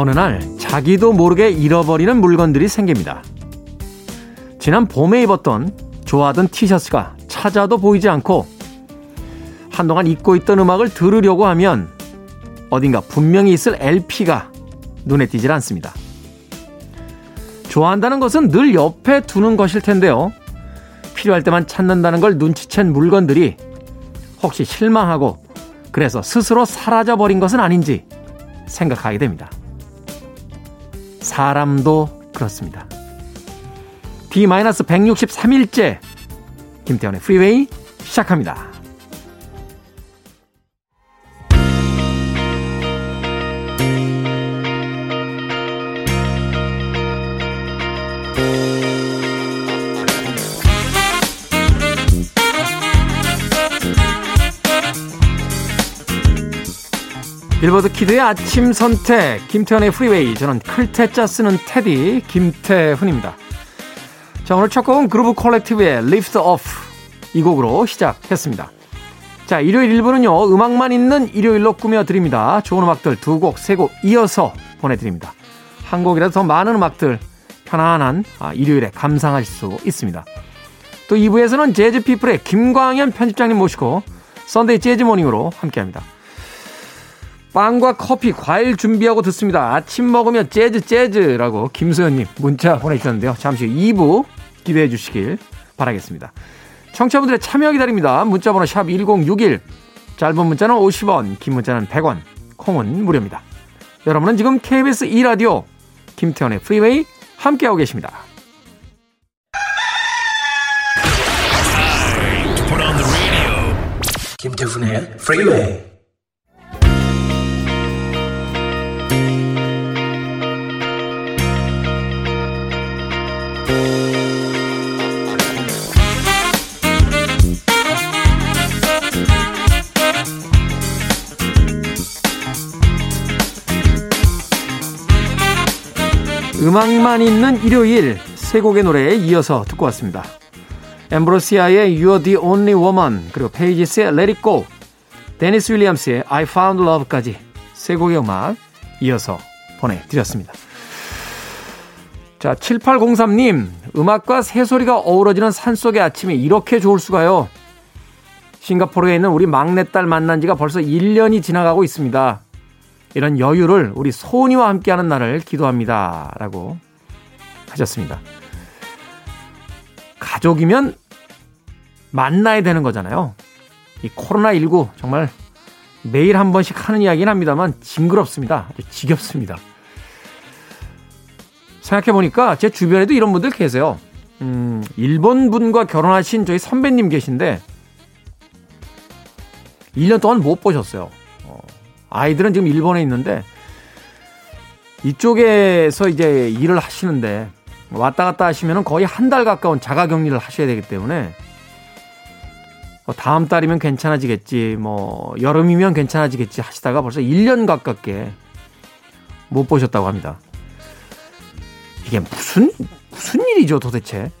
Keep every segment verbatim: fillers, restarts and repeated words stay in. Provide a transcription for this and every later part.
어느 날 자기도 모르게 잃어버리는 물건들이 생깁니다. 지난 봄에 입었던 좋아하던 티셔츠가 찾아도 보이지 않고 한동안 잊고 있던 음악을 들으려고 하면 어딘가 분명히 있을 엘피가 눈에 띄질 않습니다. 좋아한다는 것은 늘 옆에 두는 것일 텐데요. 필요할 때만 찾는다는 걸 눈치챈 물건들이 혹시 실망하고 그래서 스스로 사라져버린 것은 아닌지 생각하게 됩니다. 사람도 그렇습니다. 디 백육십삼 일째 김태현의 프리웨이 시작합니다. 빌보드 키드의 아침 선택 김태현의 프리웨이, 저는 클테짜 쓰는 테디 김태훈입니다. 자, 오늘 첫 곡은 그루브 콜렉티브의 Lift Off, 이 곡으로 시작했습니다. 자, 일요일 일 부는요 음악만 있는 일요일로 꾸며드립니다. 좋은 음악들 두 곡, 세 곡 이어서 보내드립니다. 한 곡이라도 더 많은 음악들 편안한 아, 일요일에 감상할 수 있습니다. 또 이 부에서는 재즈피플의 김광현 편집장님 모시고 썬데이 재즈모닝으로 함께합니다. 빵과 커피, 과일 준비하고 듣습니다. 아침 먹으며 재즈 재즈라고 김소연님 문자 보내주셨는데요. 잠시 후 이 부 기대해 주시길 바라겠습니다. 청취자분들의 참여 기다립니다. 문자번호 샵 일공육일, 짧은 문자는 오십 원, 긴 문자는 백 원, 콩은 무료입니다. 여러분은 지금 케이비에스 이 라디오 김태현의 프리웨이 함께하고 계십니다. 김태훈의 프리웨이. 음악만 있는 일요일, 세 곡의 노래에 이어서 듣고 왔습니다. 엠브로시아의 You're the Only Woman, 그리고 페이지스의 Let It Go, 데니스 윌리엄스의 I Found Love까지 세 곡의 음악 이어서 보내드렸습니다. 자, 칠팔공삼 님, 음악과 새소리가 어우러지는 산속의 아침이 이렇게 좋을 수가요. 싱가포르에 있는 우리 막내딸 만난 지가 벌써 일 년이 지나가고 있습니다. 이런 여유를 우리 소은이와 함께하는 날을 기도합니다. 라고 하셨습니다. 가족이면 만나야 되는 거잖아요. 이 코로나십구 정말 매일 한 번씩 하는 이야기긴 합니다만 징그럽습니다. 아주 지겹습니다. 생각해보니까 제 주변에도 이런 분들 계세요. 음, 일본 분과 결혼하신 저희 선배님 계신데 일 년 동안 못 보셨어요. 아이들은 지금 일본에 있는데 이쪽에서 이제 일을 하시는데 왔다 갔다 하시면 거의 한 달 가까운 자가격리를 하셔야 되기 때문에 다음 달이면 괜찮아지겠지, 뭐 여름이면 괜찮아지겠지 하시다가 벌써 일 년 가깝게 못 보셨다고 합니다. 이게 무슨 무슨 일이죠 도대체?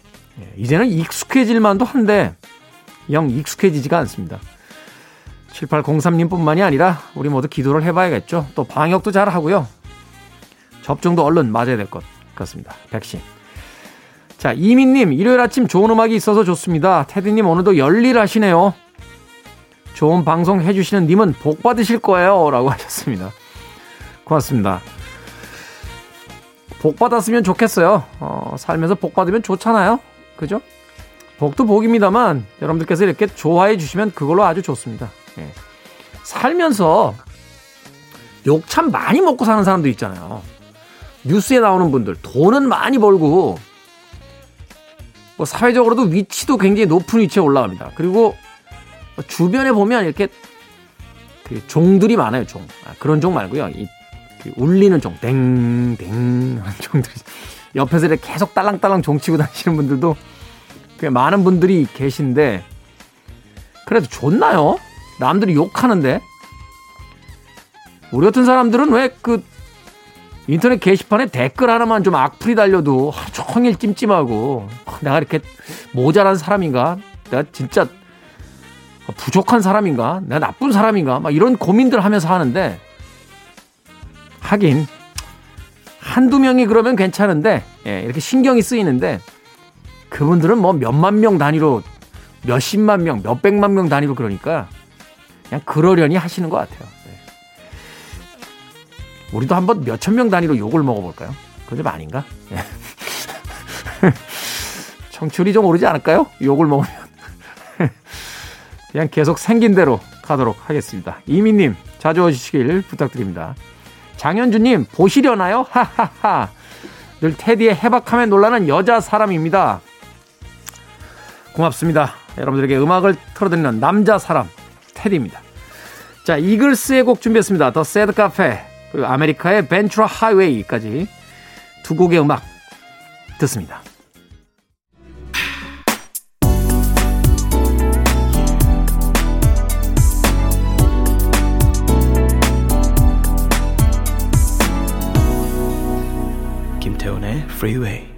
이제는 익숙해질 만도 한데 영 익숙해지지가 않습니다. 칠팔공삼 님뿐만이 아니라 우리 모두 기도를 해봐야겠죠. 또 방역도 잘 하고요. 접종도 얼른 맞아야 될 것 같습니다. 백신. 자, 이민님, 일요일 아침 좋은 음악이 있어서 좋습니다. 테디님 오늘도 열일하시네요. 좋은 방송 해주시는 님은 복 받으실 거예요. 라고 하셨습니다. 고맙습니다. 복 받았으면 좋겠어요. 어, 살면서 복 받으면 좋잖아요. 그죠? 복도 복입니다만 여러분들께서 이렇게 좋아해 주시면 그걸로 아주 좋습니다. 예. 살면서 욕 참 많이 먹고 사는 사람도 있잖아요. 뉴스에 나오는 분들 돈은 많이 벌고 뭐 사회적으로도 위치도 굉장히 높은 위치에 올라갑니다. 그리고 주변에 보면 이렇게 그 종들이 많아요. 종. 아, 그런 종 말고요. 이, 그 울리는 종, 댕댕 하는 종들이 옆에서 이렇게 계속 딸랑딸랑 종치고 다니시는 분들도 꽤 많은 분들이 계신데 그래도 좋나요? 남들이 욕하는데 우리 같은 사람들은 왜 그 인터넷 게시판에 댓글 하나만 좀 악플이 달려도 하루 종일 찜찜하고 내가 이렇게 모자란 사람인가, 내가 진짜 부족한 사람인가, 내가 나쁜 사람인가 막 이런 고민들 하면서 하는데, 하긴 한두 명이 그러면 괜찮은데, 예, 이렇게 신경이 쓰이는데, 그분들은 뭐 몇만 명 단위로, 몇십만 명, 몇백만 명 단위로 그러니까, 그냥 그러려니 하시는 것 같아요. 예. 우리도 한번 몇천 명 단위로 욕을 먹어볼까요? 그건 좀 아닌가? 예. 청출이 좀 오르지 않을까요? 욕을 먹으면. 그냥 계속 생긴 대로 가도록 하겠습니다. 이미님, 자주 와주시길 부탁드립니다. 장현주님, 보시려나요? 하하하. 늘 테디의 해박함에 놀라는 여자 사람입니다. 고맙습니다. 여러분들에게 음악을 틀어드리는 남자 사람, 테디입니다. 자, 이글스의 곡 준비했습니다. 더 새드 카페, 그리고 아메리카의 벤츄라 하이웨이까지 두 곡의 음악 듣습니다. 김태훈의 Freeway.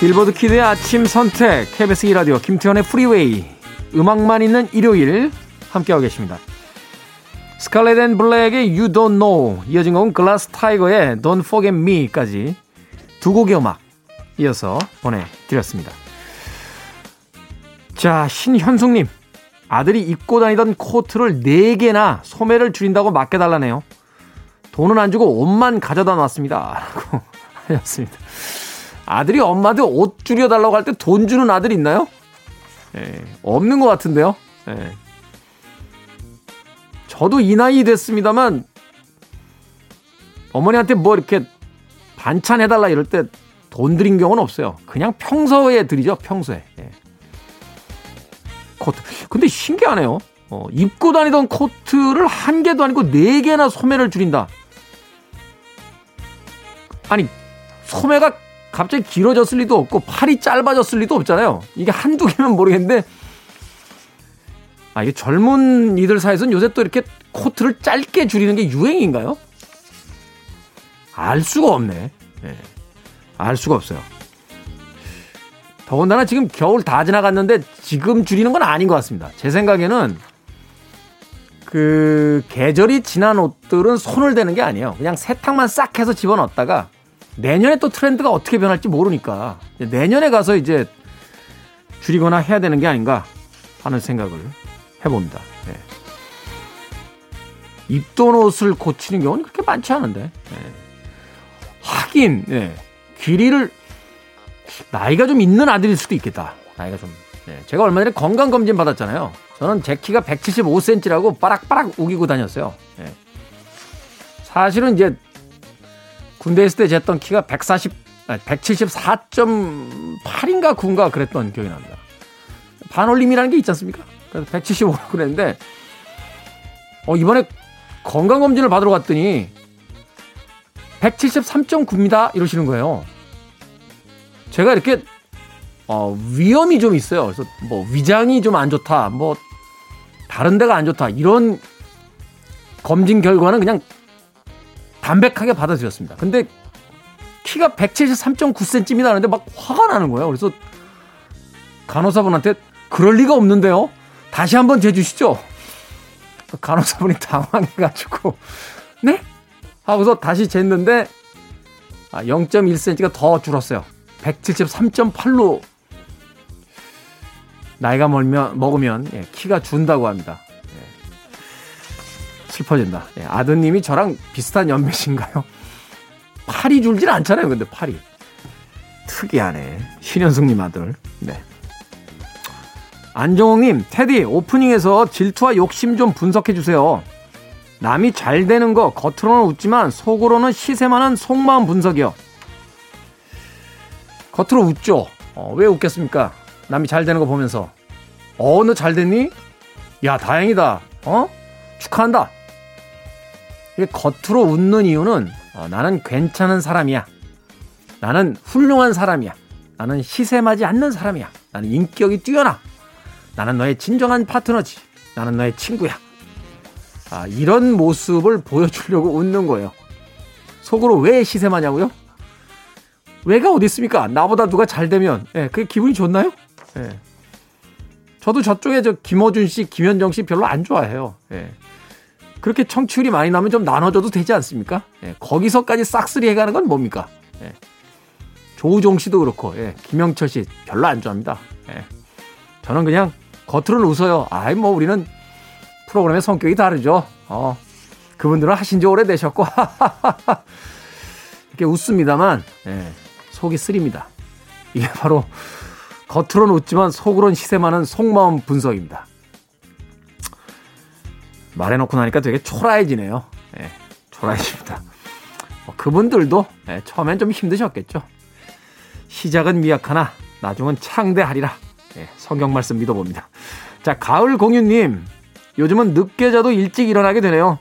빌보드 키드의 아침 선택 케이비에스 이 라디오 김태현의 프리웨이, 음악만 있는 일요일 함께하고 계십니다. 스칼렛 앤 블랙의 You Don't Know, 이어진 곡은 글라스 타이거의 Don't Forget Me까지 두 곡의 음악 이어서 보내드렸습니다. 자, 신현숙님, 아들이 입고 다니던 코트를 네 개나 소매를 줄인다고 맡겨달라네요. 돈은 안 주고 옷만 가져다 놨습니다, 라고 하셨습니다. 아들이 엄마한테 옷 줄여달라고 할 때 돈 주는 아들 있나요? 예, 없는 것 같은데요. 예. 저도 이 나이 됐습니다만 어머니한테 뭐 이렇게 반찬 해달라 이럴 때 돈 드린 경우는 없어요. 그냥 평소에 드리죠. 평소에. 예. 코트. 근데 신기하네요. 어, 입고 다니던 코트를 한 개도 아니고 네 개나 소매를 줄인다. 아니, 소매가 갑자기 길어졌을 리도 없고 팔이 짧아졌을 리도 없잖아요. 이게 한두 개면 모르겠는데, 아, 이게 젊은 이들 사이에서는 요새 또 이렇게 코트를 짧게 줄이는 게 유행인가요? 알 수가 없네. 네. 알 수가 없어요. 더군다나 지금 겨울 다 지나갔는데 지금 줄이는 건 아닌 것 같습니다. 제 생각에는 그 계절이 지난 옷들은 손을 대는 게 아니에요. 그냥 세탁만 싹 해서 집어넣었다가 내년에 또 트렌드가 어떻게 변할지 모르니까 내년에 가서 이제 줄이거나 해야 되는 게 아닌가 하는 생각을 해봅니다. 네. 입던 옷을 고치는 경우는 그렇게 많지 않은데, 네. 하긴, 네. 길이를, 나이가 좀 있는 아들일 수도 있겠다. 나이가 좀, 네. 제가 얼마 전에 건강검진 받았잖아요. 저는 제 키가 백칠십오 센티미터라고 빠락빠락 우기고 다녔어요. 네. 사실은 이제 군대 있을 때 쟀던 키가 백사십, 백칠십사 점 팔인가 구인가 그랬던 기억이 납니다. 반올림이라는 게 있지 않습니까? 그래서 백칠십오라고 그랬는데, 어, 이번에 건강검진을 받으러 갔더니 백칠십삼 점 구입니다 이러시는 거예요. 제가 이렇게, 어, 위염이 좀 있어요. 그래서 뭐 위장이 좀 안 좋다, 뭐 다른 데가 안 좋다, 이런 검진 결과는 그냥 담백하게 받아들였습니다. 근데 키가 백칠십삼 점 구 센티미터 하는데 막 화가 나는 거예요. 그래서 간호사분한테 그럴 리가 없는데요, 다시 한번 재주시죠. 간호사분이 당황해가지고 네? 하고서 다시 쟀는데 영 점 일 센티미터가 더 줄었어요. 백칠십삼 점 팔로 나이가 멀면, 먹으면 키가 준다고 합니다. 슬퍼진다. 예, 아드님이 저랑 비슷한 연배신가요? 팔이 줄질 않잖아요. 근데 팔이 특이하네. 신현숙님 아들. 네. 안정홍님, 테디 오프닝에서 질투와 욕심 좀 분석해 주세요. 남이 잘 되는 거 겉으로는 웃지만 속으로는 시세만한 속마음 분석이요. 겉으로 웃죠. 어, 왜 웃겠습니까? 남이 잘 되는 거 보면서, 어, 너 잘 됐니? 야, 다행이다. 어? 축하한다. 이게 겉으로 웃는 이유는, 어, 나는 괜찮은 사람이야, 나는 훌륭한 사람이야, 나는 시샘하지 않는 사람이야. 나는 인격이 뛰어나. 나는 너의 진정한 파트너지. 나는 너의 친구야. 아, 이런 모습을 보여주려고 웃는 거예요. 속으로 왜 시샘하냐고요? 왜가 어디 있습니까? 나보다 누가 잘 되면 예, 그게 기분이 좋나요? 예. 저도 저쪽에 저 김어준 씨, 김현정 씨 별로 안 좋아해요. 예. 그렇게 청취율이 많이 나면 좀 나눠줘도 되지 않습니까? 예. 거기서까지 싹쓸이 해가는 건 뭡니까? 예. 조우종 씨도 그렇고 예. 김영철 씨 별로 안 좋아합니다. 예. 저는 그냥 겉으로는 웃어요. 아이 뭐 우리는 프로그램의 성격이 다르죠. 어. 그분들은 하신 지 오래되셨고 이렇게 웃습니다만 예. 속이 쓰립니다. 이게 바로 겉으로는 웃지만 속으로는 시샘하는 속마음 분석입니다. 말해놓고 나니까 되게 초라해지네요. 예, 초라해집니다. 뭐 그분들도 예, 처음엔 좀 힘드셨겠죠. 시작은 미약하나 나중은 창대하리라. 예, 성경 말씀 믿어봅니다. 자, 가을공유님. 요즘은 늦게 자도 일찍 일어나게 되네요.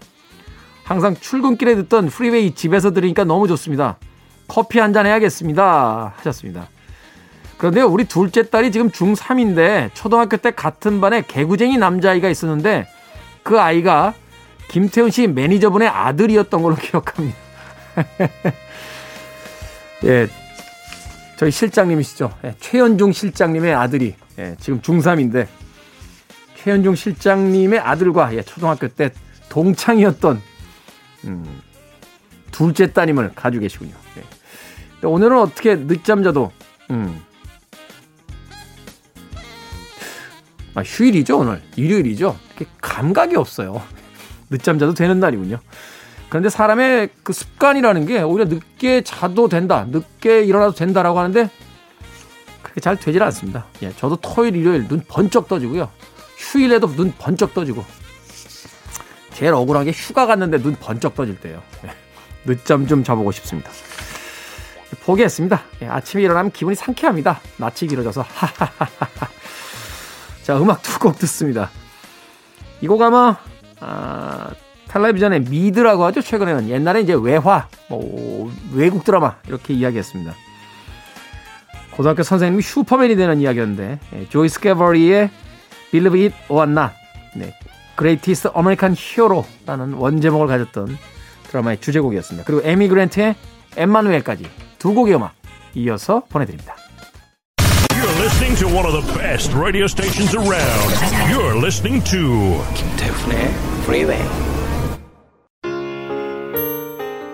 항상 출근길에 듣던 프리웨이 집에서 들으니까 너무 좋습니다. 커피 한잔 해야겠습니다. 하셨습니다. 그런데요, 우리 둘째 딸이 지금 중삼인데 초등학교 때 같은 반에 개구쟁이 남자아이가 있었는데 그 아이가 김태훈 씨 매니저분의 아들이었던 걸로 기억합니다. 예, 저희 실장님이시죠. 예, 최현중 실장님의 아들이 예, 지금 중삼인데 최현중 실장님의 아들과 예, 초등학교 때 동창이었던 음, 둘째 따님을 가지고 계시군요. 예. 근데 오늘은 어떻게 늦잠 자도 음. 아, 휴일이죠 오늘 일요일이죠. 이렇게 감각이 없어요. 늦잠 자도 되는 날이군요. 그런데 사람의 그 습관이라는 게 오히려 늦게 자도 된다 늦게 일어나도 된다라고 하는데 그게 잘 되질 않습니다. 예, 저도 토요일 일요일 눈 번쩍 떠지고요. 휴일에도 눈 번쩍 떠지고 제일 억울한 게 휴가 갔는데 눈 번쩍 떠질 때예요. 예, 늦잠 좀 자보고 싶습니다. 포기했습니다. 예, 아침에 일어나면 기분이 상쾌합니다. 낯이 길어져서 하하하하. 자, 음악 두 곡 듣습니다. 이 곡 아마 아, 텔레비전에 미드라고 하죠. 최근에는 옛날에 이제 외화, 뭐, 외국 드라마 이렇게 이야기했습니다. 고등학교 선생님이 슈퍼맨이 되는 이야기였는데 예, 조이 스캐버리의 Believe It or Not, 네, Greatest American Hero라는 원제목을 가졌던 드라마의 주제곡이었습니다. 그리고 에미 그랜트의 엠마누엘까지 두 곡의 음악 이어서 보내드립니다. You're listening to one of the best radio stations around. You're listening to 김태훈의 Freeway.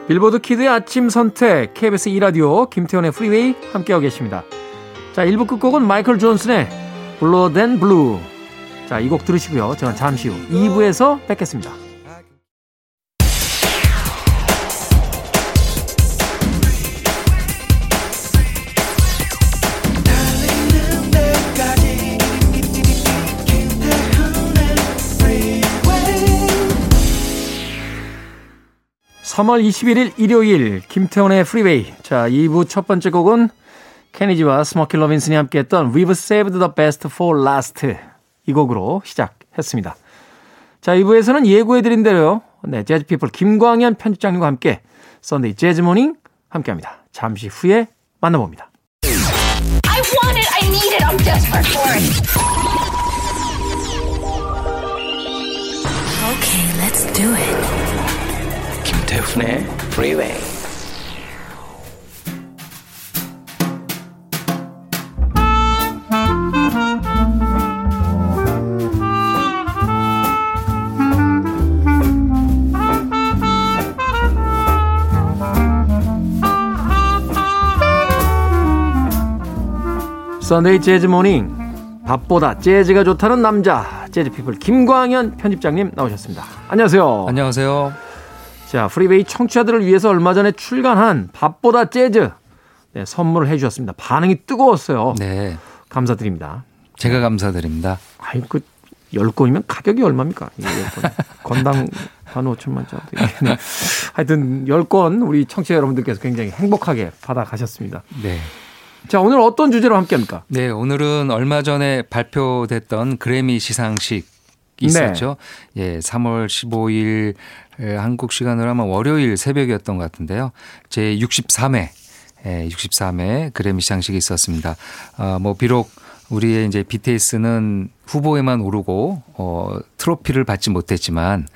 빌보드 키드의 아침 선택 케이비에스 이 라디오 김태훈의 Freeway 함께하고 계십니다. 자, 일 부 끝곡은 마이클 존슨의 Blood and Blue. 자, 이 곡 들으시고요. 저는 잠시 후 이 부에서 뵙겠습니다. 삼월 이십일일 일요일 김태원의 프리웨이. 자, 이 부 첫 번째 곡은 케니지와 스모키 로빈슨이 함께했던 We've Saved the Best for Last 이 곡으로 시작했습니다. 자, 이 부에서는 예고해드린 대로요. 네, 재즈피플 김광현 편집장님과 함께 썬데이 재즈모닝 함께합니다. 잠시 후에 만나봅니다. I want it, I need it, I'm desperate for it. Okay, let's do it. 김태훈의 프리웨이. 선데이 재즈 모닝. 밥보다 재즈가 좋다는 남자. 재즈피플 김광현 편집장님 나오셨습니다. 안녕하세요. 안녕하세요. 자, 프리베이 청취자들을 위해서 얼마 전에 출간한 밥보다 재즈 네, 선물을 해주셨습니다. 반응이 뜨거웠어요. 네, 감사드립니다. 제가 감사드립니다. 아이 그 열 권이면 가격이 얼마입니까? 건당 한 오천만 원. 네. 하여튼 열 권 우리 청취자 여러분들께서 굉장히 행복하게 받아가셨습니다. 네. 자, 오늘 어떤 주제로 함께합니까? 네, 오늘은 얼마 전에 발표됐던 그래미 시상식. 있었죠. 네. 예, 삼월 십오일 한국 시간으로 아마 월요일 새벽이었던 것 같은데요. 제육십삼회 육십삼 회 그래미 시상식이 있었습니다. 아, 뭐 비록 우리의 이제 비티에스는 후보에만 오르고 어, 트로피를 받지 못했지만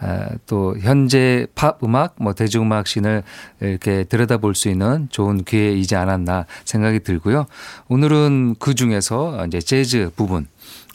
아, 또 현재 팝 음악, 뭐 대중음악 씬을 이렇게 들여다볼 수 있는 좋은 기회이지 않았나 생각이 들고요. 오늘은 그 중에서 이제 재즈 부분.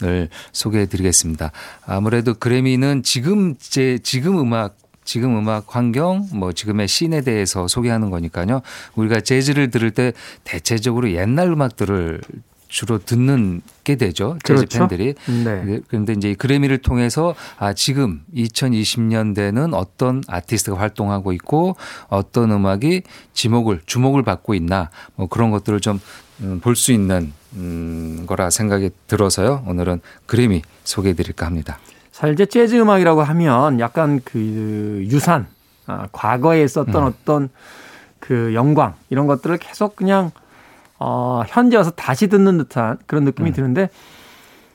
을 소개해드리겠습니다. 아무래도 그래미는 지금 제 지금 음악 지금 음악 환경 뭐 지금의 씬에 대해서 소개하는 거니까요. 우리가 재즈를 들을 때 대체적으로 옛날 음악들을 주로 듣는 게 되죠. 재즈 그렇죠? 팬들이. 네. 그런데 이제 그래미를 통해서 아 지금 이천이십 년대는 어떤 아티스트가 활동하고 있고 어떤 음악이 지목을 주목을 받고 있나 뭐 그런 것들을 좀 볼 수 있는 음, 거라 생각이 들어서요. 오늘은 그래미 소개해드릴까 합니다. 사실 이제 재즈 음악이라고 하면 약간 그 유산, 아, 과거에 있었던 음. 어떤 그 영광 이런 것들을 계속 그냥 어, 현재 와서 다시 듣는 듯한 그런 느낌이 음. 드는데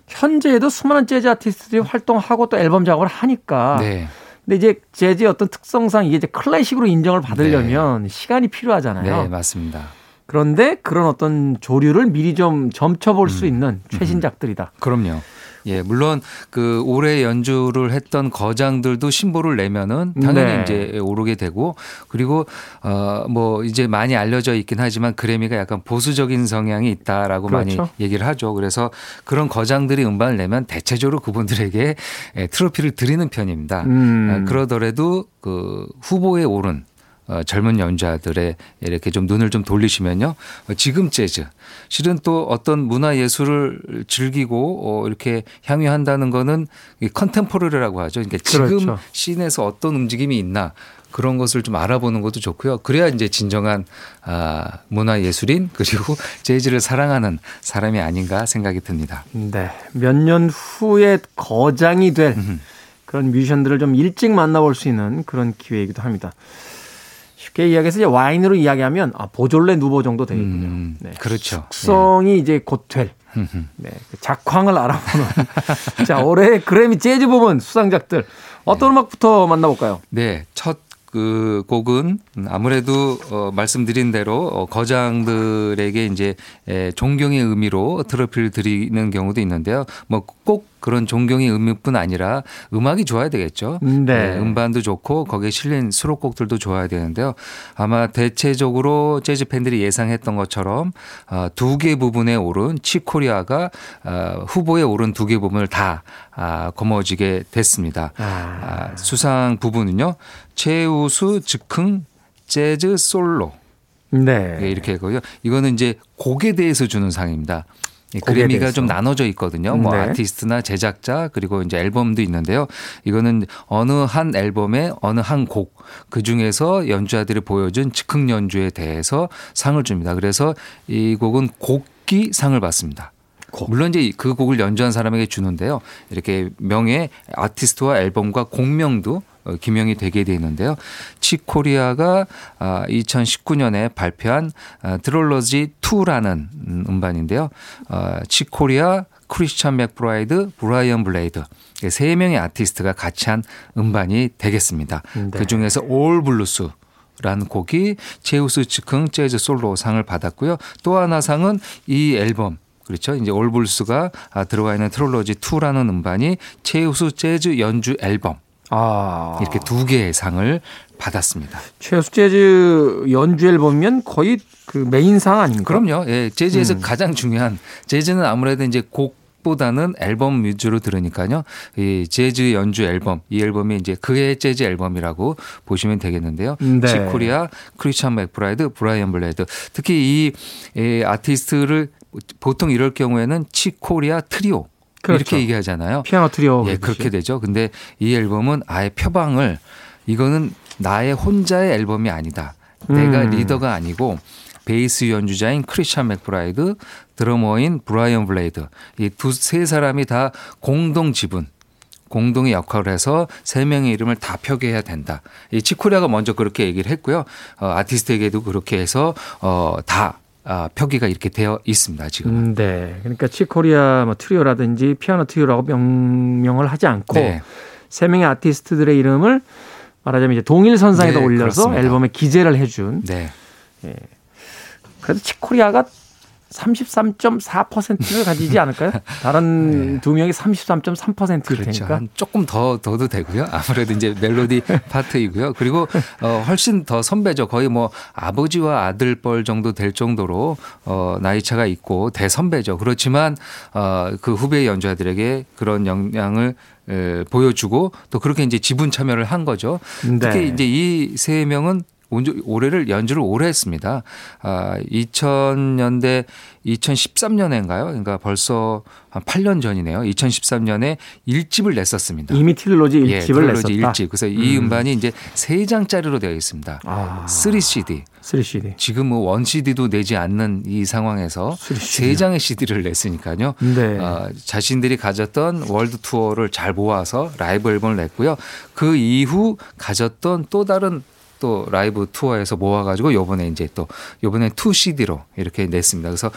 현재에도 수많은 재즈 아티스트들이 활동하고 또 앨범 작업을 하니까. 네. 근데 이제 재즈의 어떤 특성상 이게 이제 클래식으로 인정을 받으려면 네. 시간이 필요하잖아요. 네, 맞습니다. 그런데 그런 어떤 조류를 미리 좀 점쳐볼 음. 수 있는 최신작들이다. 그럼요. 예, 물론 그 올해 연주를 했던 거장들도 신보를 내면은 당연히 네. 이제 오르게 되고 그리고 어 뭐 이제 많이 알려져 있긴 하지만 그래미가 약간 보수적인 성향이 있다라고 그렇죠. 많이 얘기를 하죠. 그래서 그런 거장들이 음반을 내면 대체적으로 그분들에게 트로피를 드리는 편입니다. 음. 그러더라도 그 후보에 오른 어, 젊은 연주자들의 이렇게 좀 눈을 좀 돌리시면요. 어, 지금 재즈. 실은 또 어떤 문화 예술을 즐기고 어, 이렇게 향유한다는 거는 컨템포러리라고 하죠. 그러니까 지금 그렇죠. 씬에서 어떤 움직임이 있나 그런 것을 좀 알아보는 것도 좋고요. 그래야 이제 진정한 아, 문화 예술인 그리고 재즈를 사랑하는 사람이 아닌가 생각이 듭니다. 네. 몇 년 후에 거장이 될 그런 뮤지션들을 좀 일찍 만나볼 수 있는 그런 기회이기도 합니다. 쉽게 이야기해서 이제 와인으로 이야기하면 아, 보졸레 누보 정도 되겠군요. 음, 네. 그렇죠. 숙성이 예. 이제 곧 될 네. 작황을 알아보는. 자, 올해 그래미 재즈 부분 수상작들 어떤 네. 음악부터 만나볼까요? 네, 첫 그 곡은 아무래도 어, 말씀드린 대로 어, 거장들에게 이제 에, 존경의 의미로 트로피를 드리는 경우도 있는데요. 뭐 꼭 그런 존경의 의미뿐 아니라 음악이 좋아야 되겠죠. 네. 네, 음반도 좋고 거기에 실린 수록곡들도 좋아야 되는데요. 아마 대체적으로 재즈 팬들이 예상했던 것처럼 어, 두 개 부분에 오른 치코리아가 어, 후보에 오른 두 개 부분을 다 아, 거머쥐게 됐습니다. 아. 아, 수상 부분은요. 최우수 즉흥 재즈 솔로. 네. 네 이렇게 했고요. 이거는 이제 곡에 대해서 주는 상입니다. 그래미가 대해서. 좀 나눠져 있거든요. 뭐 네. 아티스트나 제작자 그리고 이제 앨범도 있는데요. 이거는 어느 한 앨범의 어느 한 곡 그 중에서 연주자들이 보여준 즉흥 연주에 대해서 상을 줍니다. 그래서 이 곡은 곡기 상을 받습니다. 곡. 물론 이제 그 곡을 연주한 사람에게 주는데요. 이렇게 명예 아티스트와 앨범과 곡명도 기명이 되게 돼 있는데요. 치코리아가 이천십구 년에 발표한 트릴로지 이라는 음반인데요. 치코리아, 크리스찬 맥브라이드, 브라이언 블레이드 세 명의 아티스트가 같이 한 음반이 되겠습니다. 네. 그중에서 올 블루스 라는 곡이 제우스 즉흥 재즈 솔로 상을 받았고요. 또 하나 상은 이 앨범 그렇죠. 이제 올 블루스가 들어가 있는 트릴로지 이라는 음반이 최우수 재즈 연주 앨범 아. 이렇게 두 개의 상을 받았습니다. 최우수 재즈 연주 앨범이면 거의 그 메인상 아닌가요? 그럼요. 예, 재즈에서 음. 가장 중요한 재즈는 아무래도 이제 곡보다는 앨범 위주로 들으니까요. 이 재즈 연주 앨범 이 앨범이 이제 그의 재즈 앨범이라고 보시면 되겠는데요. 네. 치코리아, 크리스찬 맥브라이드, 브라이언 블레이드 특히 이, 이 아티스트를 보통 이럴 경우에는 치코리아 트리오 그렇죠. 이렇게 얘기하잖아요. 피아노 트리오. 예, 그렇게 되죠. 근데 이 앨범은 아예 표방을 이거는 나의 혼자의 앨범이 아니다. 음. 내가 리더가 아니고 베이스 연주자인 크리스찬 맥브라이드, 드러머인 브라이언 블레이드 이 두 세 사람이 다 공동 지분. 공동의 역할을 해서 세 명의 이름을 다 표기해야 된다. 이 치코리아가 먼저 그렇게 얘기를 했고요. 어, 아티스트에게도 그렇게 해서 어, 다 아, 표기가 이렇게 되어 있습니다, 지금은. 네. 그러니까 치코리아 뭐 트리오라든지 피아노 트리오라고 명명을 하지 않고 네. 세 명의 아티스트들의 이름을 말하자면 이제 동일 선상에다 네, 올려서 그렇습니다. 앨범에 기재를 해준. 네. 예. 그래도 치코리아가 삼십삼 점 사 퍼센트를 가지지 않을까요? 다른 네. 두 명이 삼십삼 점 삼 퍼센트일 그렇죠. 테니까. 조금 더, 더도 되고요. 아무래도 이제 멜로디 파트이고요. 그리고 어, 훨씬 더 선배죠. 거의 뭐 아버지와 아들뻘 정도 될 정도로 어, 나이차가 있고 대선배죠. 그렇지만 어, 그 후배 연주자들에게 그런 영향을 에, 보여주고 또 그렇게 이제 지분 참여를 한 거죠. 네. 특히 이제 이 세 명은 올해를 연주를 오래 했습니다. 아, 이천 년대 이천십삼 년인가요? 그러니까 벌써 한 팔 년 전이네요. 이천십삼 년에 일 집을 냈었습니다. 이미 트릴로지 일 집을 예, 트릴로지 냈었다. 일 집. 그래서 음. 이 음반이 이제 세 장짜리로 되어 있습니다. 아. 쓰리 씨디. 쓰리 씨디. 지금 뭐 일 씨디도 내지 않는 이 상황에서 세 장의 씨디를 냈으니까요. 네. 어, 자신들이 가졌던 월드 투어를 잘 모아서 라이브 앨범을 냈고요. 그 이후 가졌던 또 다른 또 라이브 투어에서 모아가지고 요번에 이제 또 요번에 투 씨디로 이렇게 냈습니다. 그래서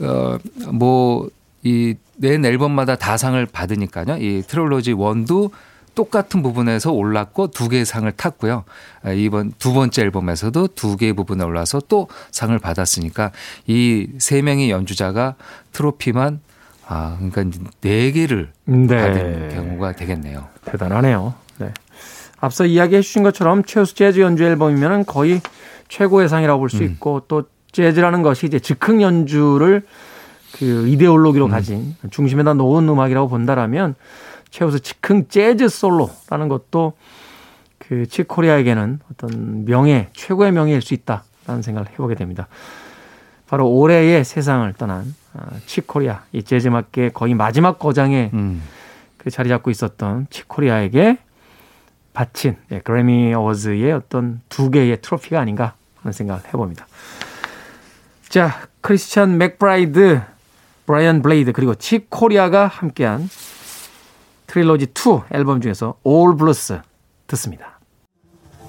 어 뭐 이 낸 앨범마다 다 상을 받으니까요. 이 트릴로지 일도 똑같은 부분에서 올랐고 두 개의 상을 탔고요. 이번 두 번째 앨범에서도 두 개의 부분에 올라서 또 상을 받았으니까 이 세 명의 연주자가 트로피만 아 그러니까 네 개를 네. 받은 경우가 되겠네요. 대단하네요. 네. 앞서 이야기해 주신 것처럼 최우수 재즈 연주 앨범이면 거의 최고의 상이라고 볼 수 음. 있고 또 재즈라는 것이 이제 즉흥 연주를 그 이데올로기로 음. 가진 중심에다 놓은 음악이라고 본다라면 최우수 즉흥 재즈 솔로라는 것도 그 치코리아에게는 어떤 명예, 최고의 명예일 수 있다라는 생각을 해보게 됩니다. 바로 올해의 세상을 떠난 치코리아, 이 재즈 음악계의 거의 마지막 거장에 음. 그 자리 잡고 있었던 치코리아에게 바친 네, 그래미 어워즈의 어떤 두 개의 트로피가 아닌가 하는 생각을 해봅니다. 자, 크리스찬 맥브라이드, 브라이언 블레이드 그리고 치코리아가 함께한 트릴로지 투 앨범 중에서 올 블루스 듣습니다.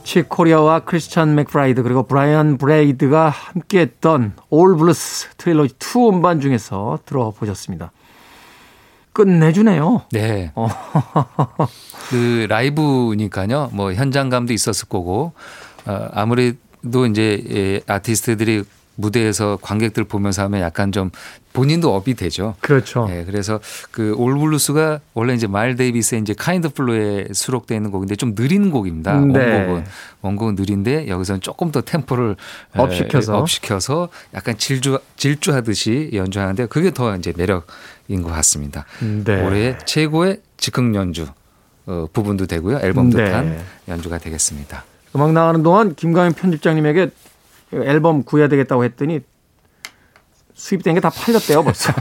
치코리아와 크리스찬 맥브라이드 그리고 브라이언 블레이드가 함께했던 올 블루스 트릴로지 투 음반 중에서 들어보셨습니다. 끝내주네요. 네. 어. 그 라이브니까요. 뭐 현장감도 있었을 거고 어, 아무래도 이제 예, 아티스트들이 무대에서 관객들 보면서 하면 약간 좀 본인도 업이 되죠. 그렇죠. 예, 그래서 그 올 블루스가 원래 이제 마일 데이비스의 이제 카인드 블루에 수록되어 있는 곡인데 좀 느린 곡입니다. 네. 원곡은 원곡은 느린데 여기서는 조금 더 템포를 업 시켜서 업 시켜서 약간 질주 질주하듯이 연주하는데 그게 더 이제 매력인 것 같습니다. 네. 올해 최고의 즉흥 연주 어, 부분도 되고요. 앨범도 네. 탄 연주가 되겠습니다. 음악 나가는 동안 김광현 편집장님에게 앨범 구해야 되겠다고 했더니 수입된 게 다 팔렸대요 벌써.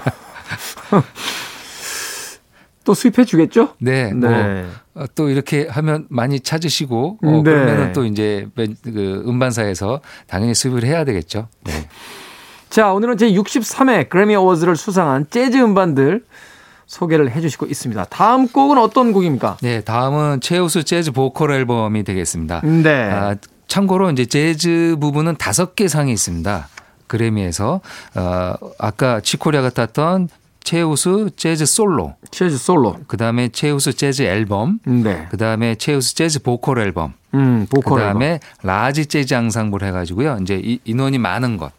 또 수입해 주겠죠? 네. 네. 뭐 또 이렇게 하면 많이 찾으시고 어, 네. 그러면 또 이제 그 음반사에서 당연히 수입을 해야 되겠죠. 네. 자, 오늘은 제육십삼 회 그래미 어워즈를 수상한 재즈 음반들 소개를 해 주시고 있습니다. 다음 곡은 어떤 곡입니까? 네, 다음은 최우수 재즈 보컬 앨범이 되겠습니다. 네. 아, 참고로 이제 재즈 부분은 다섯 개 상이 있습니다. 그래미에서 어, 아까 치코리아가 탔던 최우수 재즈 솔로, 재즈 솔로. 그 다음에 최우수 재즈 앨범, 네. 그 다음에 최우수 재즈 보컬 앨범, 음, 보컬 그 다음에 라지 재즈 앙상블 해가지고요. 이제 이, 인원이 많은 것.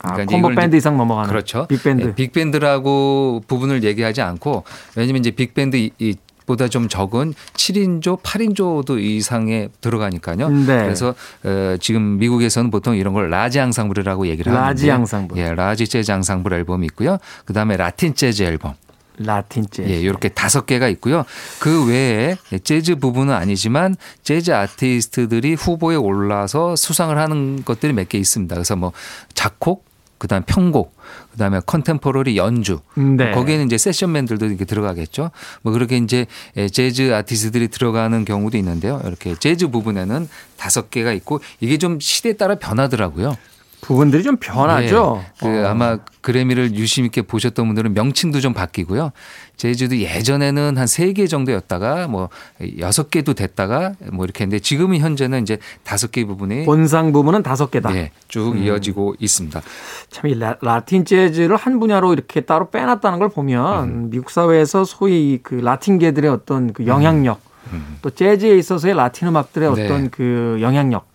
그러니까 아, 콤보 밴드 이상 넘어가는. 그렇죠. 빅밴드. 예, 빅밴드라고 부분을 얘기하지 않고 왜냐하면 이제 빅밴드 이, 이 보다 좀 적은 칠 인조, 팔 인조도 이상에 들어가니까요. 네. 그래서 어, 지금 미국에서는 보통 이런 걸 라지 앙상블이라고 얘기를 하는데 라지 앙상블. 예, 라지 재즈 앙상블 앨범이 있고요. 그다음에 라틴 재즈 앨범. 라틴 재즈. 예, 이렇게 다섯 개가 있고요. 그 외에 재즈 부분은 아니지만 재즈 아티스트들이 후보에 올라서 수상을 하는 것들이 몇 개 있습니다. 그래서 뭐 작곡, 그다음 편곡, 그다음에 컨템포러리 연주. 네. 거기에는 이제 세션맨들도 이렇게 들어가겠죠. 뭐 그렇게 이제 재즈 아티스트들이 들어가는 경우도 있는데요. 이렇게 재즈 부분에는 다섯 개가 있고 이게 좀 시대에 따라 변하더라고요. 부분들이 좀 변하죠. 네. 그 어. 아마 그래미를 유심 있게 보셨던 분들은 명칭도 좀 바뀌고요. 재즈도 예전에는 한 세 개 정도였다가 뭐 여섯 개도 됐다가 뭐 이렇게 했는데 지금은 현재는 이제 다섯 개 부분이 본상 부분은 다섯 개다. 네, 쭉 음. 이어지고 있습니다. 참 이 라틴 재즈를 한 분야로 이렇게 따로 빼놨다는 걸 보면 음. 미국 사회에서 소위 그 라틴계들의 어떤 그 영향력 음. 음. 또 재즈에 있어서의 라틴 음악들의 네. 어떤 그 영향력.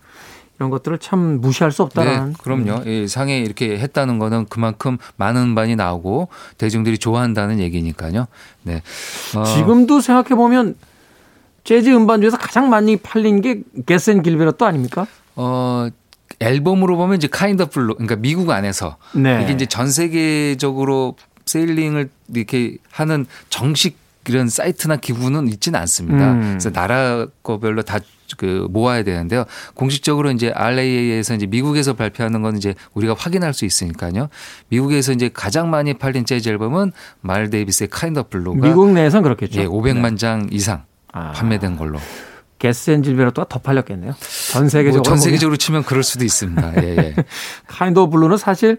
이런 것들을 참 무시할 수 없다라는. 네, 그럼요. 음. 상에 이렇게 했다는 거는 그만큼 많은 음반이 나오고 대중들이 좋아한다는 얘기니까요. 네. 어. 지금도 생각해 보면 재즈 음반 중에서 가장 많이 팔린 게 게스 앤 길베럿도 아닙니까? 어. 앨범으로 보면 이제 카인더 블루, 그러니까 미국 안에서 네. 이게 이제 전 세계적으로 세일링을 이렇게 하는 정식 이런 사이트나 기구는 있지는 않습니다. 음. 그래서 나라 거별로 다 그 모아야 되는데요. 공식적으로 이제 알에이에이에서 이제 미국에서 발표하는 건 이제 우리가 확인할 수 있으니까요. 미국에서 이제 가장 많이 팔린 재즈 앨범은 마일 데이비스의 카인더 블루가 미국 내에선 그렇겠죠. 예, 오백만 네. 장 이상 아. 판매된 걸로. 게스 앤 길베럿도가 더 팔렸겠네요. 전 세계적으로. 뭐 전 세계적으로 보면. 치면 그럴 수도 있습니다. 예, 예. 카인드 오브 블루는 사실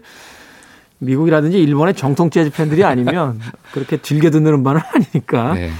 미국이라든지 일본의 정통 재즈 팬들이 아니면 그렇게 즐겨 듣는 음반은 아니니까. 네.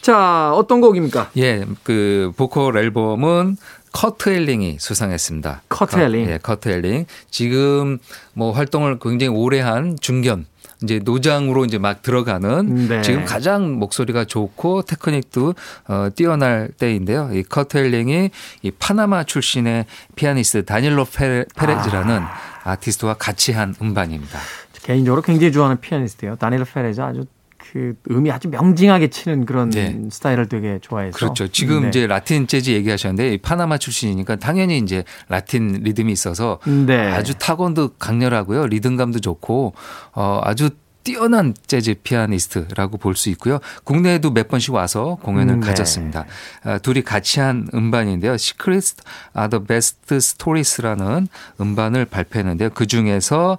자, 어떤 곡입니까? 예, 그 보컬 앨범은 커트 엘링이 수상했습니다. 커트 엘링. 예, 커트 엘링. 지금 뭐 활동을 굉장히 오래 한 중견. 이제 노장으로 이제 막 들어가는 네. 지금 가장 목소리가 좋고 테크닉도 어, 뛰어날 때인데요. 이 커트 엘링이 이 파나마 출신의 피아니스트 다닐로 페레, 페레즈라는 아. 아티스트와 같이 한 음반입니다. 개인적으로 굉장히 좋아하는 피아니스트예요. 다닐로 페레즈 아주 그 음이 아주 명징하게 치는 그런 네. 스타일을 되게 좋아해서. 그렇죠. 지금 네. 이제 라틴 재즈 얘기하셨는데 파나마 출신이니까 당연히 이제 라틴 리듬이 있어서 네. 아주 타건도 강렬하고요. 리듬감도 좋고 어, 아주 뛰어난 재즈 피아니스트라고 볼 수 있고요. 국내에도 몇 번씩 와서 공연을 네. 가졌습니다. 아, 둘이 같이 한 음반인데요. Secrets are the best stories라는 음반을 발표했는데요. 그중에서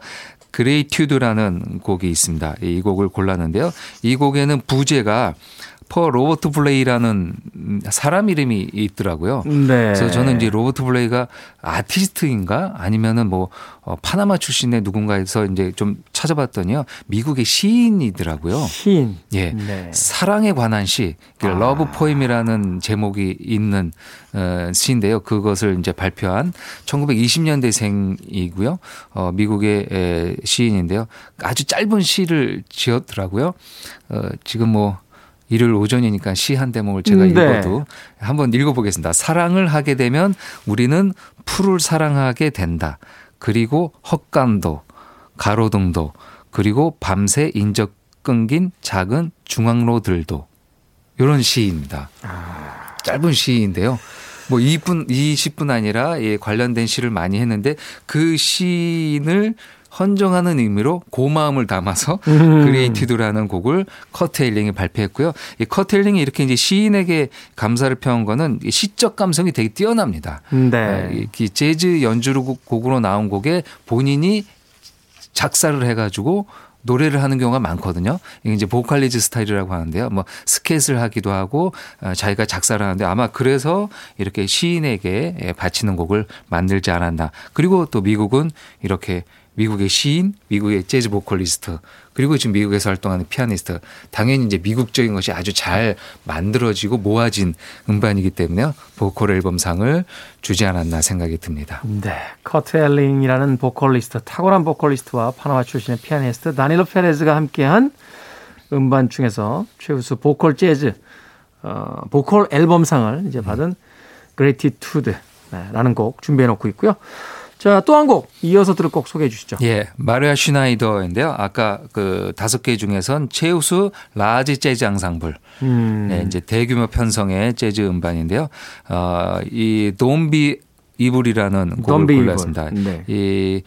그레이튜드라는 곡이 있습니다. 이 곡을 골랐는데요. 이 곡에는 부제가 퍼 로버트 블레이라는 사람 이름이 있더라고요. 네. 그래서 저는 이제 로버트 블레이가 아티스트인가 아니면은 뭐 파나마 출신의 누군가에서 이제 좀 찾아봤더니요. 미국의 시인이더라고요. 시인. 예. 네. 사랑에 관한 시, 아. 러브 포임이라는 제목이 있는 시인데요. 그것을 이제 발표한 천구백이십 년대생이고요. 어, 미국의 시인인데요. 아주 짧은 시를 지었더라고요. 어, 지금 뭐 일요일 오전이니까 시 한 대목을 제가 읽어도 네. 한번 읽어보겠습니다. 사랑을 하게 되면 우리는 풀을 사랑하게 된다. 그리고 헛간도 가로등도 그리고 밤새 인적 끊긴 작은 중앙로들도 이런 시입니다. 아. 짧은 시인데요. 뭐 이뿐 이십뿐 아니라 예, 관련된 시를 많이 했는데 그 시인을 헌정하는 의미로 고마움을 담아서 음. 그레이티드라는 곡을 커트 엘링이 발표했고요. 이 커트 엘링이 이렇게 이제 시인에게 감사를 표한 거는 시적 감성이 되게 뛰어납니다. 네. 이 재즈 연주로 곡으로 나온 곡에 본인이 작사를 해가지고 노래를 하는 경우가 많거든요. 이게 이제 보컬리즈 스타일이라고 하는데요. 뭐 스케치를 하기도 하고 자기가 작사를 하는데 아마 그래서 이렇게 시인에게 바치는 곡을 만들지 않았나. 그리고 또 미국은 이렇게 미국의 시인, 미국의 재즈 보컬리스트, 그리고 지금 미국에서 활동하는 피아니스트. 당연히 이제 미국적인 것이 아주 잘 만들어지고 모아진 음반이기 때문에요. 보컬 앨범상을 주지 않았나 생각이 듭니다. 네. 커트 엘링이라는 보컬리스트, 탁월한 보컬리스트와 파나마 출신의 피아니스트 다닐로 페레즈가 함께한 음반 중에서 최우수 보컬 재즈, 어, 보컬 앨범상을 이제 받은 음. 그레이티튜드라는 곡 준비해 놓고 있고요. 자, 또 한 곡 이어서 들을 곡 소개해 주시죠. 예, 마리아 슈나이더인데요. 아까 그 다섯 개 중에선 최우수 라지 재즈 앙상블. 음. 네, 이제 대규모 편성의 재즈 음반인데요. 어, 이 Don't Be Evil이라는 곡을 골랐습니다. 네. 이,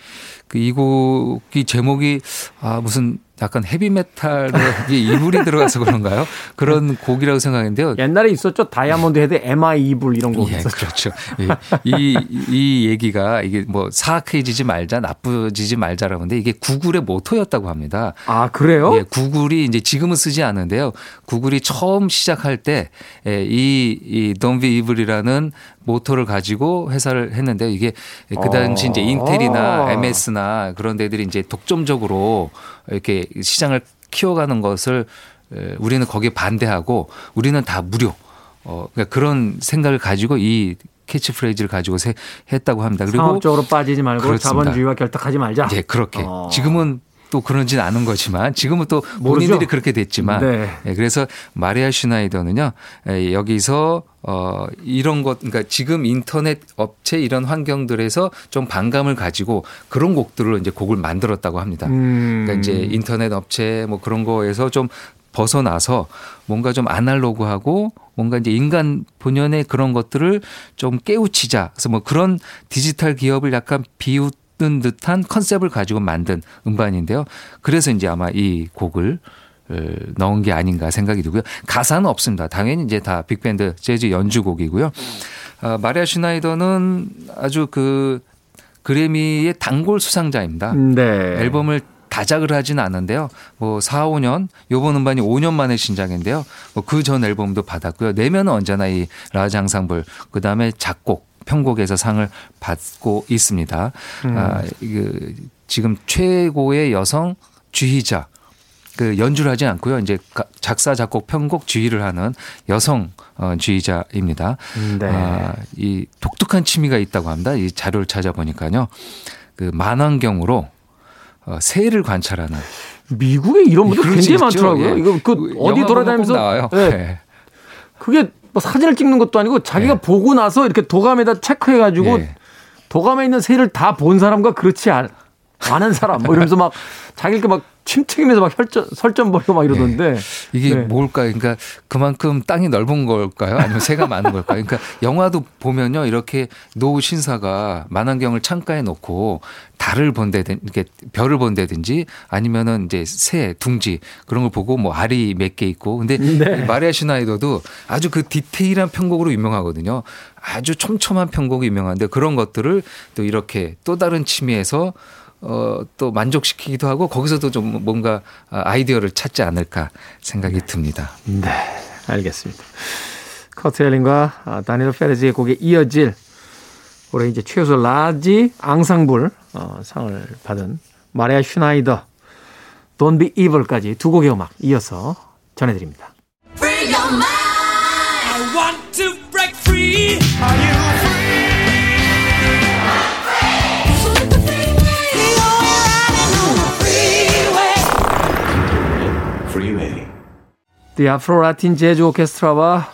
그 이 곡이 제목이 아, 무슨 약간 헤비메탈에 이불이 들어가서 그런가요? 그런 곡이라고 생각했는데요. 옛날에 있었죠. 다이아몬드 헤드 엠아이 이불 이런 곡. 예, 그렇죠. 예. 이, 이 얘기가 이게 뭐 사악해지지 말자, 나쁘지지 말자라고 하는데 이게 구글의 모토였다고 합니다. 아, 그래요? 예, 구글이 이제 지금은 쓰지 않는데요. 구글이 처음 시작할 때 이 이 Don't Be Evil이라는 모토를 가지고 회사를 했는데 이게 그 당시 어. 이제 인텔이나 엠에스나 그런 데들이 이제 독점적으로 이렇게 시장을 키워가는 것을 우리는 거기에 반대하고 우리는 다 무료 어, 그러니까 그런 생각을 가지고 이 캐치프레이즈를 가지고 했다고 합니다. 그리고 상업적으로 빠지지 말고 그렇습니다. 자본주의와 결탁하지 말자. 네, 그렇게. 어. 지금은 또 그런지는 않은 거지만 지금은 또 모르죠. 본인들이 그렇게 됐지만 네. 네, 그래서 마리아 슈나이더는요 여기서 어 이런 것 그러니까 지금 인터넷 업체 이런 환경들에서 좀 반감을 가지고 그런 곡들을 이제 곡을 만들었다고 합니다. 음. 그러니까 이제 인터넷 업체 뭐 그런 거에서 좀 벗어나서 뭔가 좀 아날로그하고 뭔가 이제 인간 본연의 그런 것들을 좀 깨우치자. 그래서 뭐 그런 디지털 기업을 약간 비웃 든 듯한 컨셉을 가지고 만든 음반인데요. 그래서 이제 아마 이 곡을 넣은 게 아닌가 생각이 들고요. 가사는 없습니다. 당연히 이제 다 빅밴드 재즈 연주곡이고요. 아, 마리아 슈나이더는 아주 그 그래미의 단골 수상자입니다. 네. 앨범을 다작을 하진 않은데요. 뭐 사, 오 년, 요번 음반이 오 년 만의 신작인데요. 뭐 그 전 앨범도 받았고요. 내면은 언제나 이 라즈 앙상블, 그 다음에 작곡, 편곡에서 상을 받고 있습니다. 음. 아, 그 지금 최고의 여성 주휘자, 그 연주를 하지 않고요. 이제 작사, 작곡, 편곡, 주휘를 하는 여성 주휘자입니다. 네. 아, 이 독특한 취미가 있다고 합니다. 이 자료를 찾아보니까요. 그 만환경으로 새를 관찰하는. 미국에 이런 분들 굉장히 많더라고요. 예. 이거 그 어디 돌아다니면서 나와요. 네. 네. 그게 뭐 사진을 찍는 것도 아니고 자기가 네. 보고 나서 이렇게 도감에다 체크해가지고 네. 도감에 있는 새를 다 본 사람과 그렇지 않, 않은 사람 뭐 이러면서 막 자기가 막 침튀기면서 막 혈전, 설전벌이고 막 이러던데 네. 이게 네. 뭘까요? 그러니까 그만큼 땅이 넓은 걸까요? 아니면 새가 많은 걸까요? 그러니까 영화도 보면요 이렇게 노 신사가 만환경을 창가에 놓고 달을 본다든지 이렇게 별을 본다든지 아니면은 이제 새 둥지 그런 걸 보고 뭐 알이 몇 개 있고 근데 네. 마리아 슈나이더도 아주 그 디테일한 편곡으로 유명하거든요. 아주 촘촘한 편곡이 유명한데 그런 것들을 또 이렇게 또 다른 취미에서 어, 또 만족시키기도 하고 거기서도 좀 뭔가 아이디어를 찾지 않을까 생각이 듭니다. 네, 알겠습니다. 커트 엘링과 다니엘 페레즈의 곡에 이어질 올해 이제 최우수 라지 앙상블 어, 상을 받은 마리아 슈나이더 Don't Be Evil까지 두 곡의 음악 이어서 전해드립니다. Free your mind. I want to break free. Are you free? The Afro Latin Jazz 오케스트라와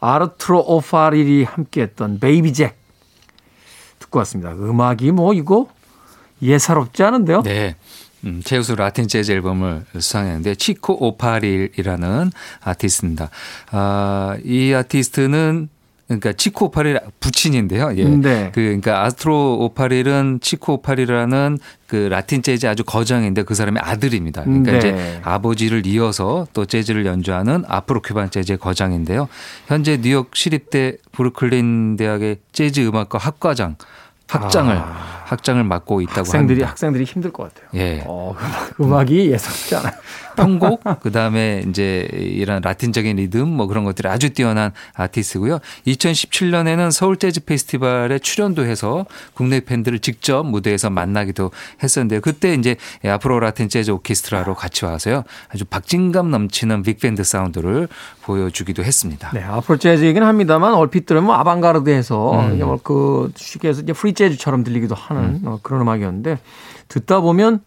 아르투로 오파릴이 함께했던 베이비 잭 듣고 왔습니다. 음악이 뭐 이거 예사롭지 않은데요? 네. 음, 최우수 라틴 재즈 앨범을 수상했는데 치코 오파릴이라는 아티스트입니다. 아, 이 아티스트는 그러니까 치코 오파릴 부친인데요. 예. 네. 그 그러니까 아스트로 오파릴은 치코 오파릴이라는 그 라틴 재즈 아주 거장인데 그 사람의 아들입니다. 그러니까 네. 이제 아버지를 이어서 또 재즈를 연주하는 아프로 큐반 재즈의 거장인데요. 현재 뉴욕 시립대 브루클린 대학의 재즈 음악과 학과장 학장을 아. 학장을 맡고 있다고 학생들이, 합니다. 학생들이 힘들 것 같아요. 예. 어, 음악, 음악이 예상치 않아요. 편곡, 그다음에 이제 이런 라틴적인 리듬 뭐 그런 것들이 아주 뛰어난 아티스트고요. 이천십칠 년에는 서울 재즈 페스티벌에 출연도 해서 국내 팬들을 직접 무대에서 만나기도 했었는데요. 그때 이제 아프로 라틴 재즈 오케스트라로 같이 와서요. 아주 박진감 넘치는 빅밴드 사운드를 보여주기도 했습니다. 네, 아프로 재즈이긴 합니다만 얼핏 들으면 아방가르드에서 음. 그 쉽게 해서 이제 프리 재즈처럼 들리기도 하는 음. 그런 음악이었는데 듣다 보면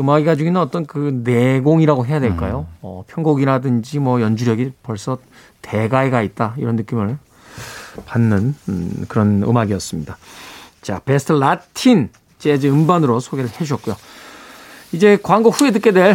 음악이 가지고 있는 어떤 그 내공이라고 해야 될까요? 음. 어, 편곡이라든지 뭐 연주력이 벌써 대가에 가 있다 이런 느낌을 받는 음, 그런 음악이었습니다. 자, 베스트 라틴 재즈 음반으로 소개를 해 주셨고요. 이제 광고 후에 듣게 될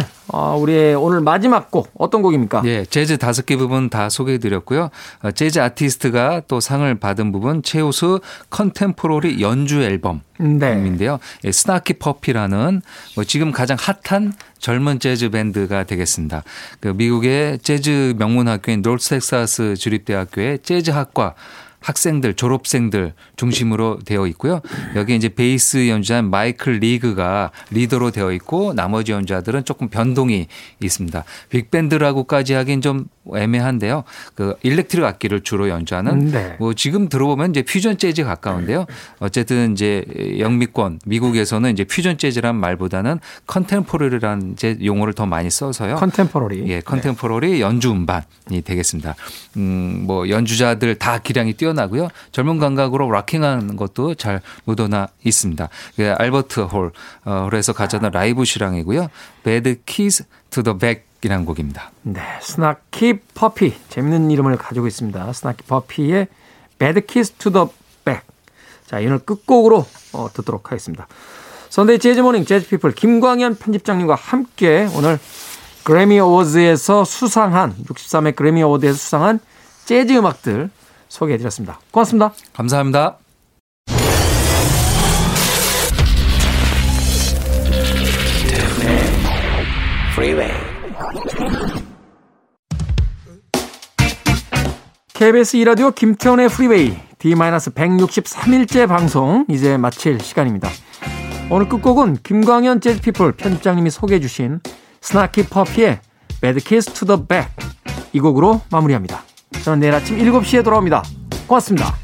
우리의 오늘 마지막 곡 어떤 곡입니까? 예, 재즈 다섯 개 부분 다 소개해드렸고요. 재즈 아티스트가 또 상을 받은 부분 최우수 컨템포러리 연주 앨범인데요. 네. 예, 스나키 퍼피라는 뭐 지금 가장 핫한 젊은 재즈 밴드가 되겠습니다. 그 미국의 재즈 명문학교인 North Texas 주립대학교의 재즈학과 학생들, 졸업생들 중심으로 되어 있고요. 여기 이제 베이스 연주자인 마이클 리그가 리더로 되어 있고 나머지 연주자들은 조금 변동이 있습니다. 빅밴드라고까지 하긴 좀 애매한데요. 그 일렉트릭 악기를 주로 연주하는 네. 뭐 지금 들어보면 이제 퓨전 재즈에 가까운데요. 어쨌든 이제 영미권 미국에서는 이제 퓨전 재즈란 말보다는 컨템포러리라는 용어를 더 많이 써서요. 컨템포러리. 예, 컨템포러리 네. 연주 음반이 되겠습니다. 음, 뭐 연주자들 다 기량이 뛰어나고요. 젊은 감각으로 락킹하는 것도 잘 묻어나 있습니다. 예, 알버트 홀 어, 홀에서 가져온 라이브 실황이고요. Bad Keys to the Back 이라는 곡입니다. 네, 스나키 퍼피 재밌는 이름을 가지고 있습니다. 스나키 퍼피의 Bad Kiss to the Back. 자, 오늘 끝곡으로 어, 듣도록 하겠습니다. 선데이 재즈 모닝 재즈 피플 김광현 편집장님과 함께 오늘 그래미 어워즈에서 수상한 육십삼 회 그래미 어워드에서 수상한 재즈 음악들 소개해드렸습니다. 고맙습니다. 감사합니다. 케이비에스 이 라디오 김태현의 프리웨이 디 백육십삼 일째 방송 이제 마칠 시간입니다. 오늘 끝곡은 김광현 재즈피플 편집장님이 소개해 주신 스나키 퍼피의 Bad Kiss to the Back 이 곡으로 마무리합니다. 저는 내일 아침 일곱 시에 돌아옵니다. 고맙습니다.